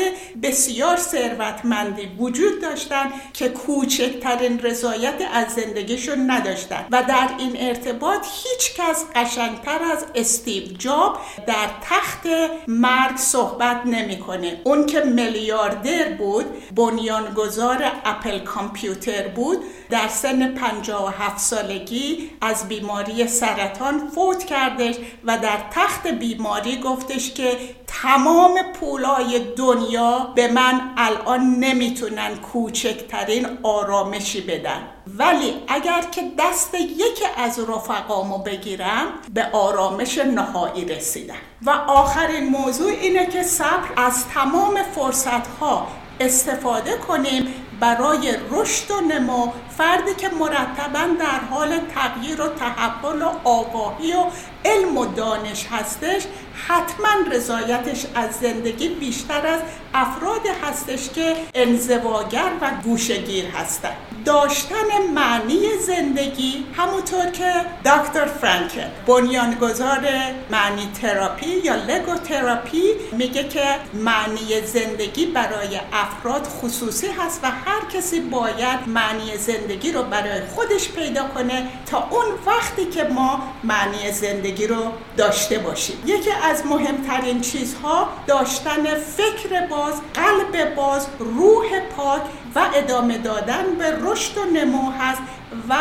بسیار ثروتمندی وجود داشتن که کوچکترین رضایت از زندگیشون نداشتن و در این ارتباط هیچ کس قشنگتر از استیو جاب در تخت مرگ صحبت نمیکنه. اون که میلیاردر بود، بنیانگذار اپل کامپیوتر بود، در سن پنجاه و هفت سالگی از بیماری سرطان فوت کردش و در تخت بیماری گفتش که تمام پولای دنیا به من الان نمیتونن کوچکترین آرامشی بدن، ولی اگر که دست یکی از رفقامو بگیرم به آرامش نهایی رسیدم. و آخرین موضوع اینه که صبر، از تمام فرصتها استفاده کنیم برای رشد و نمو. فردی که مرتباً در حال تغییر و تحول و آگاهی و علم و دانش هستش، حتما رضایتش از زندگی بیشتر از افراد هستش که انزواگر و گوشه‌گیر هستن. داشتن معنی زندگی، همونطور که دکتر فرنکل بنیانگذار معنی تراپی یا لگو تراپی میگه که معنی زندگی برای افراد خصوصی هست و هر کسی باید معنی زندگی رو برای خودش پیدا کنه تا اون وقتی که ما معنی زندگی رو داشته باشیم. یکی از مهمترین چیزها داشتن فکر باز، قلب باز، روح پاک و ادامه دادن به رشد و نمو هست و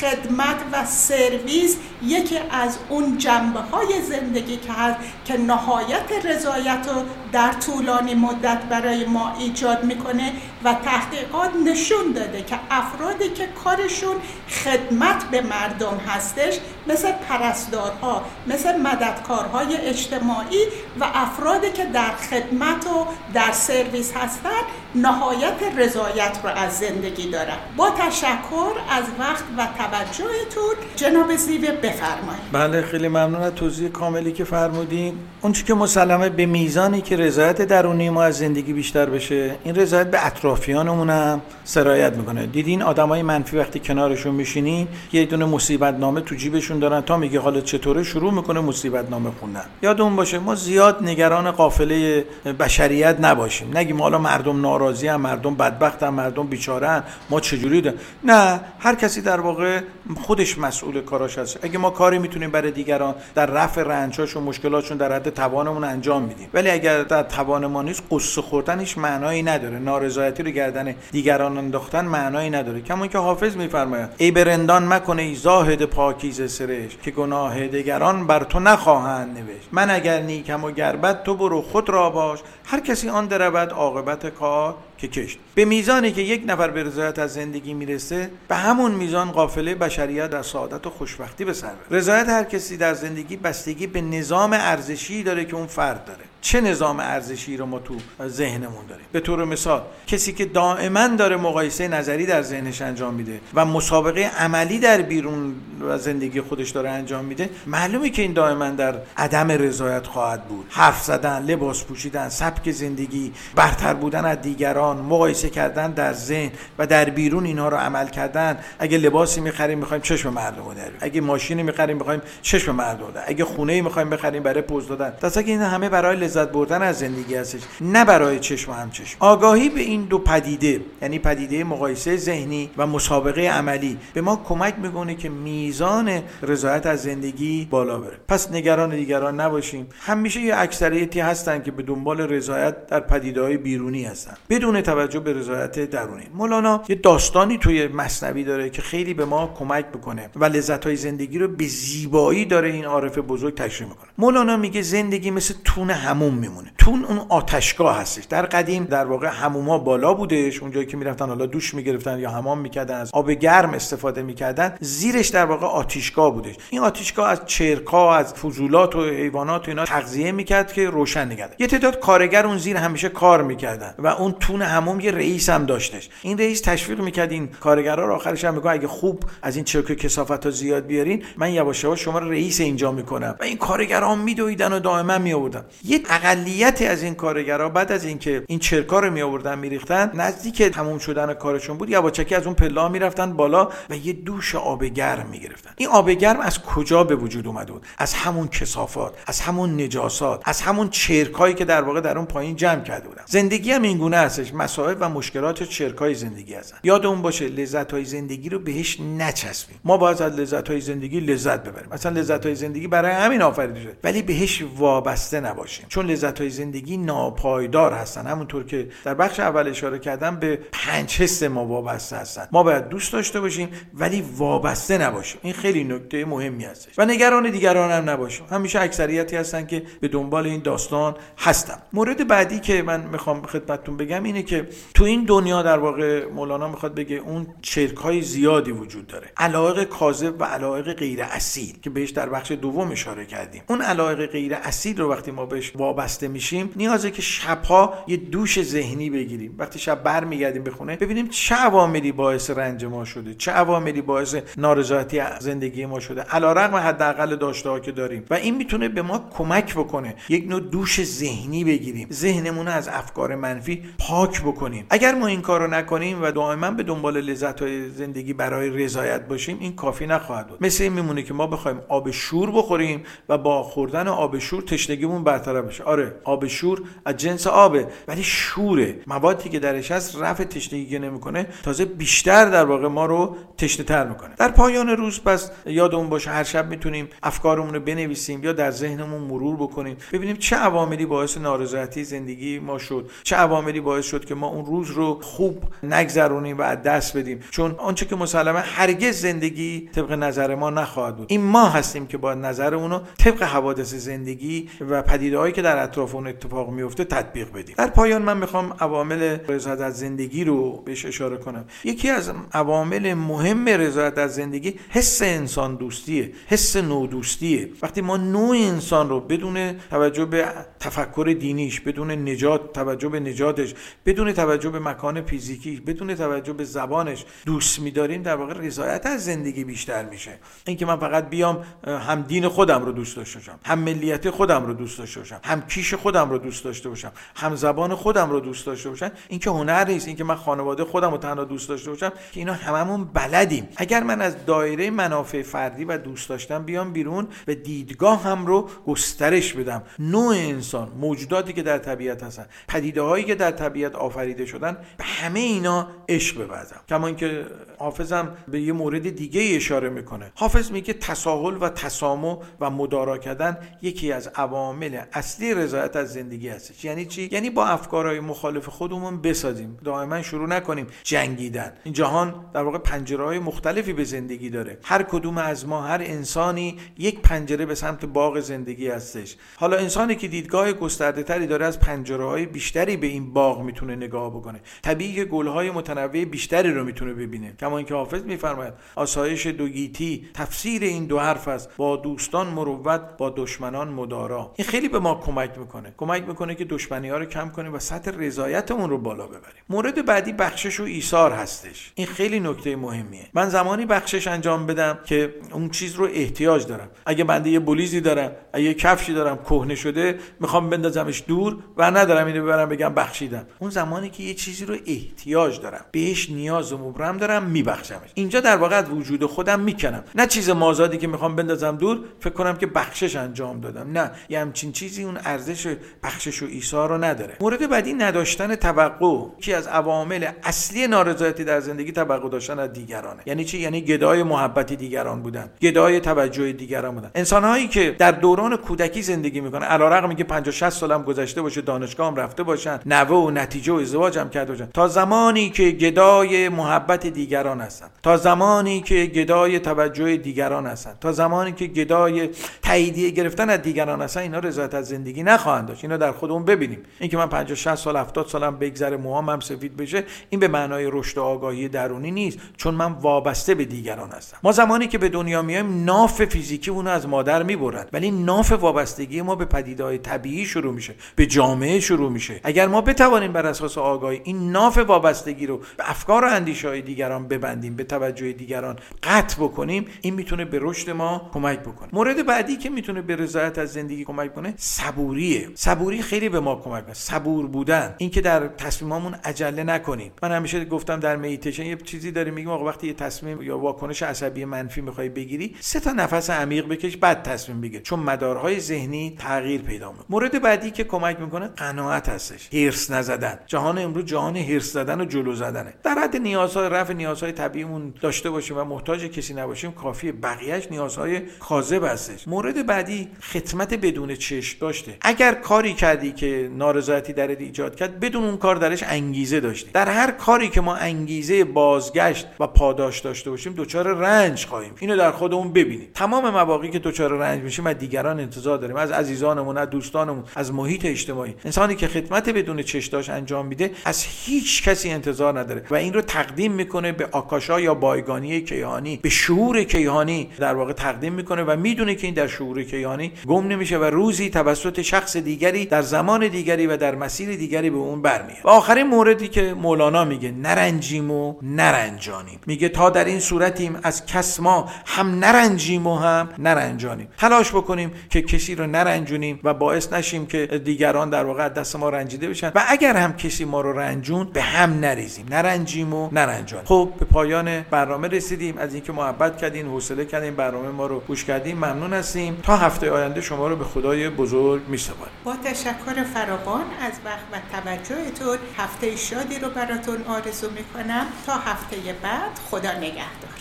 خدمت و سرویس یکی از اون جنبه های زندگی که هست که نهایت رضایت رو در طولانی مدت برای ما ایجاد میکنه و تحقیقات نشون داده که افرادی که کارشون خدمت به مردم هستش، مثل پرستارها، مثل مددکارهای اجتماعی و افرادی که در خدمت و در سرویس هستن، نهایت رضایت رو از زندگی دارن. با تشکر از وقت و توجهتون. جناب زیوه بفرمایید. بله، خیلی ممنون از توضیح کاملی که فرمودین. اون چیزی که مسلمه به میزانی که رضایت درونی ما از زندگی بیشتر بشه، این رضایت به اطراف اطرافیانمونم سرایت میکنه. دیدین آدمای منفی وقتی کنارشون میشینین یه دونه مصیبت نامه تو جیبشون دارن، تا میگه حالت چطوره شروع میکنه مصیبت نامه خوندن. یادمون باشه ما زیاد نگران قافله بشریت نباشیم، نگیم حالا مردم ناراضی ام، مردم بدبخت ام، مردم بیچاره ام، ما چجوری ده؟ نه، هر کسی در واقع خودش مسئول کاراش هست. اگه ما کاری میتونیم برای دیگران در رفع رنجاشون مشکلاتشون در حد توانمون انجام میدیم، ولی اگر در توان ما نیست، قصه خوردن هیچ معنایی نداره، نارضایتی رو گردن دیگران انداختن معنایی نداره. کمون که حافظ میفرماید ای برندان مکن ای زاهد پاکیزه سرشت، که گناه دیگران بر تو نخواهند نوشت. من اگر نیکم و گربت تو برو خود را باش، هر کسی آن درود عاقبت کار که کشت. به میزانی که یک نفر به رضایت از زندگی میرسه، به همون میزان قافله بشریت در سعادت و خوشبختی به سر میبره. رضایت هر کسی در زندگی بستگی به نظام ارزشی داره که اون فرد داره. چه نظام ارزشی رو ما تو ذهنمون داریم؟ به طور مثال کسی که دائما داره مقایسه نظری در ذهنش انجام میده و مسابقه عملی در بیرون و زندگی خودش داره انجام میده، معلومه که این دائما در عدم رضایت خواهد بود. حرف زدن، لباس پوشیدن، سبک زندگی، برتر بودن از دیگران، مقایسه کردن در ذهن و در بیرون اینها رو عمل کردن. اگه لباسی می‌خریم می‌خوایم چشم مردم در بیاریم، اگه ماشینی می‌خریم می‌خوایم چشم مردم در بیاریم، اگه خونه‌ای می‌خوایم بخریم برای پوز دادن. درسته که این همه برای لذت بردن از زندگی هستش، نه برای چشم و همچشم. آگاهی به این دو پدیده، یعنی پدیده مقایسه ذهنی و مسابقه عملی، به ما کمک می‌کنه که میزان رضایت از زندگی بالا بره. پس نگران دیگران نباشیم. همیشه یه اکثریتی هستن که به دنبال رضایت در پدیده‌های بیرونی هستن، بدون توجه به رضایت درونی. مولانا یه داستانی توی مثنوی داره که خیلی به ما کمک میکنه و لذت‌های زندگی رو به زیبایی داره این عارف بزرگ تشریح میکنه. مولانا میگه زندگی مثل تون حموم میمونه. تون اون آتشگاه هستش. در قدیم در واقع حموما بالا بودش، اونجایی که میرفتن حالا دوش میگرفتن یا حمام میکردن، از آب گرم استفاده میکردن. زیرش در واقع آتشگاه بودش. این آتشگاه از چرکا، از فضولات و حیوانات و اینا تغذیه میکرد که روشن نگرد. یه تعداد کارگر اون زیر همیشه کار میکردن و اون تون همون یه رئیس هم داشتش. این رئیس تشویق میکرد این کارگرها رو، آخرش هم میگه اگه خوب از این چرک و کثافت‌ها زیاد بیارین، من یواش یواش شما رو رئیس اینجا میکنم. و این کارگرها میدویدن و دائما میآوردن. یه اقلیتی از این کارگرها بعد از اینکه این چرکا رو میآوردن میریختن، نزدیک تموم شدن کارشون بود، یواچکی از اون پله‌ها میرفتن بالا و یه دوش آب گرم میگرفتن. این آب گرم از کجا به وجود اومده بود؟ از همون کثافات، از همون نجاسات، از همون چرکایی که در واقع در اون پایین جمع کرده بودن. زندگی هم این گونه هستش. مسائل و مشکلات چرکای زندگی هستن. یادمون باشه لذت‌های زندگی رو بهش نچسبیم. ما باید از لذت‌های زندگی لذت ببریم. اصلا لذت‌های زندگی برای همین آفریده شده، ولی بهش وابسته نباشیم، چون لذت‌های زندگی ناپایدار هستن. همونطور که در بخش اول اشاره کردم به پنج حس ما وابسته هستن. ما باید دوست داشته باشیم ولی وابسته نباشیم. این خیلی نکته مهمی هستش. و نگران دیگران هم نباشیم. همیشه اکثریتی هستن که به دنبال این داستان هستن. مورد بعدی که من می‌خوام خدمتتون بگم اینه که تو این دنیا در واقع مولانا میخواد بگه اون چرک‌های زیادی وجود داره. علایق کاذب و علایق غیر اصیل که بهش در بخش دوم اشاره کردیم. اون علایق غیر اصیل رو وقتی ما بهش وابسته میشیم، نیازه که شب‌ها یه دوش ذهنی بگیریم. وقتی شب برمیگردیم به خونه، ببینیم چه عواملی باعث رنج ما شده، چه عواملی باعث نارضایتی زندگی ما شده، علارغم حداقل داشته‌ها که داریم. و این میتونه به ما کمک بکنه یک نوع دوش ذهنی بگیریم، ذهنمون رو از افکار منفی پاک بکنیم. اگر ما این کارو نکنیم و دائما به دنبال لذت‌های زندگی برای رضایت باشیم، این کافی نخواهد بود. مثل این میمونه که ما بخوایم آب شور بخوریم و با خوردن آب شور تشنگیمون برطرف بشه. آره، آب شور از جنس آبه، ولی شوره. موادی که درش هست رفع تشنگی نمی‌کنه، تازه بیشتر در واقع ما رو تشنه‌تر می‌کنه. در پایان روز پس یادمون باشه هر شب میتونیم افکارمون رو بنویسیم یا در ذهنمون مرور بکنیم، ببینیم چه عواملی باعث نارضایتی زندگی ما شد، چه عواملی باعث شد که ما اون روز رو خوب نگذرونیم و از دست بدیم. چون آنچه که مسلمه هرگز زندگی طبق نظر ما نخواهد بود. این ما هستیم که با نظر اونو طبق حوادث زندگی و پدیده‌هایی که در اطراف اون اتفاق میفته تطبیق بدیم. در پایان من میخوام عوامل رضایت از زندگی رو بهش اشاره کنم. یکی از عوامل مهم رضایت از زندگی حس انسان دوستیه، حس نودوستیه. وقتی ما نوع انسان رو بدون توجه به تفکر دینیش، بدون نجات توجه به نجاتش، بدون توجه به مکان فیزیکی، بدون توجه به زبانش دوست می‌داریم، در واقع رضایت از زندگی بیشتر میشه. اینکه من فقط بیام هم دین خودم رو دوست داشته باشم، هم ملیت خودم رو دوست داشته باشم، هم کیش خودم رو دوست داشته باشم، هم زبان خودم رو دوست داشته باشم، این که هنر نیست. این که من خانواده خودم رو تنها دوست داشته باشم، که اینا هممون بلدیم. اگر من از دایره منافع فردی و دوست داشتن بیام بیرون و دیدگاه هم رو گسترش بدم، نوع انسان، موجوداتی که در طبیعت هستن، پدیده‌هایی که در طبیعت آفریده شدن، به همه اینا عشق ببرم. کما اینکه حافظ هم به یه مورد دیگه اشاره میکنه. حافظ میگه تساهل و تسامح و مدارا کردن یکی از عوامل اصلی رضایت از زندگی هستش. یعنی چی؟ یعنی با افکارهای مخالف خودمون بسازیم، دائما شروع نکنیم جنگیدن. این جهان در واقع پنجره‌های مختلفی به زندگی داره. هر کدوم از ما، هر انسانی، یک پنجره به سمت باغ زندگی هستش. حالا انسانی که دیدگاه گسترده‌تری داره، از پنجره‌های بیشتری به این باغ میتونه نگاه بکنه. طبیعی که گل‌های متنوع بیشتری رو میتونه ببینه. کما اینکه حافظ میفرماید آسایش دوگیتی تفسیر این دو حرف است: با دوستان مروت، با دشمنان مدارا. این خیلی به ما کمک میکنه. کمک میکنه که دشمنی‌ها رو کم کنیم و سطح رضایتمون رو بالا ببریم. مورد بعدی بخشش و ایثار هستش. این خیلی نکته مهمیه. من زمانی بخشش انجام بدم که اون چیز رو احتیاج دارم. اگه بنده یه بلیزی دارم، یه کفشی دارم کهنه شده، میخوام بندازمش دور و ندارم اینو ببرم بگم بخشیدم. اون زمانی که یه چیزی رو احتیاج دارم، بهش نیاز و مبرم دارم، میبخشمش. اینجا در واقع از وجود خودم میکنم، نه چیز مازادی که میخوام بندازم دور فکر کنم که بخشش انجام دادم. نه، یه همچین چیزی اون ارزش بخشش و ایثار رو نداره. مورد بعدی نداشتن توقع. یکی از عوامل اصلی نارضایتی در زندگی توقع داشتن از دیگرانه. یعنی چی؟ یعنی گدای محبت دیگران بودن، گدای توجه دیگران بودن. انسان‌هایی که در دوران کودکی زندگی میکنن، علیرغم اینکه پنجاه شصت سالم گذشته باشه، دانشگاه هم رفته باشن، نوه و نتیجه و ازدواج هم کرده باشن، تا زمانی که گدای محبت دیگران هستن، تا زمانی که گدای توجه دیگران هستن، تا زمانی که گدای تاییدیه گرفتن از دیگران هستن، اینا رضایت از زندگی نخواهند داشت. اینا در خودمون ببینیم. اینکه من پنجاه شصت سال، هفتاد سالم بگذره موهام هم سفید بشه، این به معنای رشد و آگاهی درونی نیست، چون من وابسته به دیگران هستم. ما زمانی که به دنیا میایم، ناف فیزیکی اون از مادر میبرن، ولی ناف وابستگی ما به پدیده‌های طبیعی شروع میشه، به جامعه شروع میشه. اگر ما بتوانیم بر اساس آگاهی این ناف وابستگی رو به افکار و اندیشه‌های دیگران ببندیم، به توجه دیگران قطع بکنیم، این میتونه به رشد ما کمک بکنه. مورد بعدی که میتونه به رضایت از زندگی کمک کنه، صبوریه. صبوری خیلی به ما کمک می‌کنه. صبور بودن، اینکه در تصمیمامون عجله نکنیم. من همیشه گفتم در مدیتیشن یه چیزی داریم میگیم، آقا وقتی یه تصمیم یا واکنش عصبی منفی می‌خوای بگیری، سه تا نفس عمیق بکش بعد تصمیم بگیر، چون مدارهای ذهنی تغییر پیدا می‌کنه. مورد بعدی که کمک می‌کنه قناعت هستش. هرس نزدن. جهان امروز جهان هرس زدن و جلو زدنه. در حد نیازهای رفع نیازهای طبیعیمون داشته باشیم و محتاج کسی نباشیم کافیه. بقیه‌اش نیازهای کاذب هستش. مورد بعدی خدمت بدون چشم داشته. اگر کاری کردی که نارضایتی درت ایجاد کرد، بدون اون کار درش انگیزه داشتی. در هر کاری که ما انگیزه بازگشت و پاداش داشته باشیم، دچار رنج خواهیم. اینو در خودمون ببینیم. تمام مواقعی که دچار رنج میشیم، از دیگران انتظار داریم، از عزیزانمون، از دوستانمون، از محیط اجتماعی. انسانی که خدمت بدون چشم داشت انجام میده، از هیچ کسی انتظار نداره و این رو تقدیم میکنه به آکاشا یا بایگانی کیهانی، به شعور کیهانی در واقع تقدیم میکنه و میدونه که این در شعور کیهانی گم نمیشه و روزی توسط شخص دیگری، در زمان دیگری و در مسیر دیگری به اون برمیاد. و آخرین موردی که مولانا میگه، نرنجیم و نرنجانیم. میگه تا در این صورتیم از کس ما هم نرنجیم و هم نرنجانیم. تلاش بکنیم که کسی رو نرنجونیم و باعث نشیم که دیگران در واقع دست ما رنجیده بشن، و اگر هم کسی ما رو رنجون، به هم نریزیم. نرنجیم و نرنجانیم. خب به پایان برنامه رسیدیم. از اینکه محبت کردین، حوصله کردین، برنامه ما رو گوش کردین ممنون هستیم. تا هفته آینده شما رو به خدای بزرگ می‌سپارم. با تشکر فراوان از وقت و توجهتون، هفته شادی رو براتون آرزو می‌کنم. تا هفته بعد، خدا نگهدار.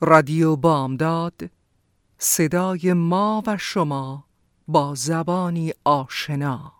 رادیو بامداد، صدای ما و شما با زبانی آشنا.